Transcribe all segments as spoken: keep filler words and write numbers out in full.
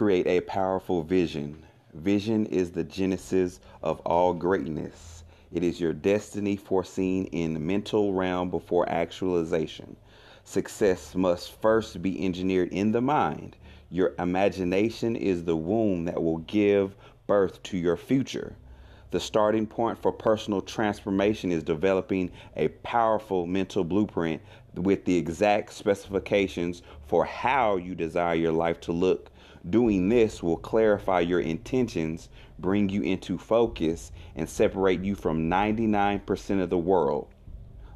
create a powerful vision. Vision is the genesis of all greatness. It is your destiny foreseen in the mental realm before actualization. Success must first be engineered in the mind. Your imagination is the womb that will give birth to your future. The starting point for personal transformation is developing a powerful mental blueprint with the exact specifications for how you desire your life to look. Doing this will clarify your intentions, bring you into focus, and separate you from ninety-nine percent of the world.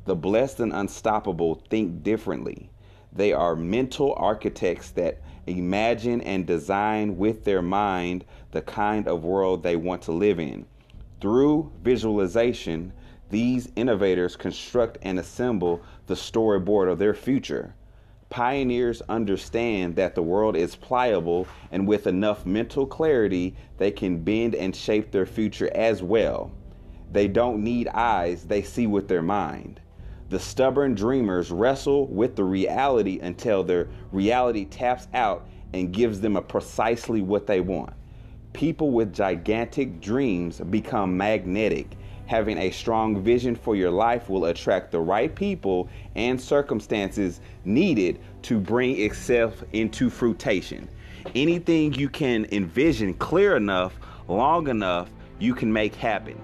The blessed and unstoppable think differently. They are mental architects that imagine and design with their mind the kind of world they want to live in. Through visualization, these innovators construct and assemble the storyboard of their future. Pioneers understand that the world is pliable, and with enough mental clarity, they can bend and shape their future as well. They don't need eyes, they see with their mind. The stubborn dreamers wrestle with the reality until their reality taps out and gives them a precisely what they want. People with gigantic dreams become magnetic. Having a strong vision for your life will attract the right people and circumstances needed to bring itself into fruition. Anything you can envision clear enough, long enough, you can make happen.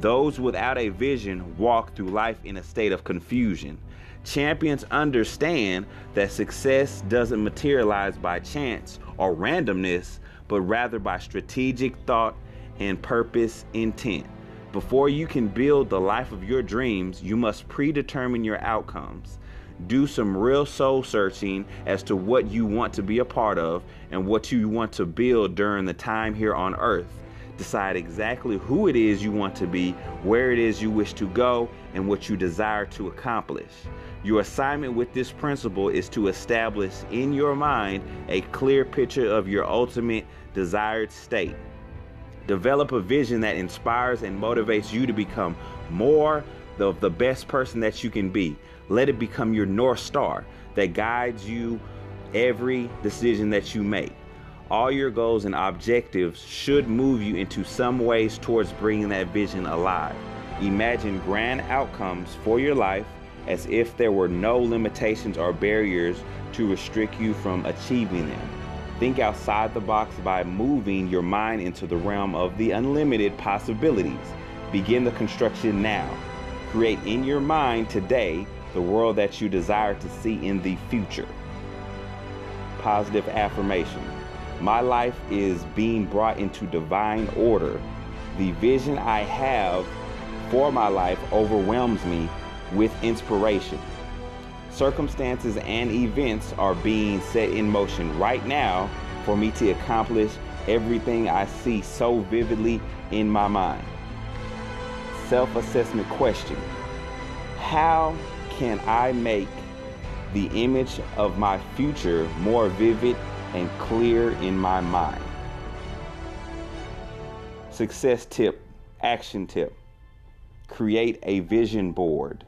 Those without a vision walk through life in a state of confusion. Champions understand that success doesn't materialize by chance or randomness, but rather by strategic thought and purpose intent. Before you can build the life of your dreams, you must predetermine your outcomes. Do some real soul searching as to what you want to be a part of and what you want to build during the time here on earth. Decide exactly who it is you want to be, where it is you wish to go, and what you desire to accomplish. Your assignment with this principle is to establish in your mind a clear picture of your ultimate desired state. Develop a vision that inspires and motivates you to become more of the best person that you can be. Let it become your North Star that guides you every decision that you make. All your goals and objectives should move you into some ways towards bringing that vision alive. Imagine grand outcomes for your life as if there were no limitations or barriers to restrict you from achieving them. Think outside the box by moving your mind into the realm of the unlimited possibilities. Begin the construction now. Create in your mind today the world that you desire to see in the future. Positive affirmation. My life is being brought into divine order. The vision I have for my life overwhelms me with inspiration. Circumstances and events are being set in motion right now for me to accomplish everything I see so vividly in my mind. Self-assessment question. How can I make the image of my future more vivid and clear in my mind? Success tip, action tip. Create a vision board.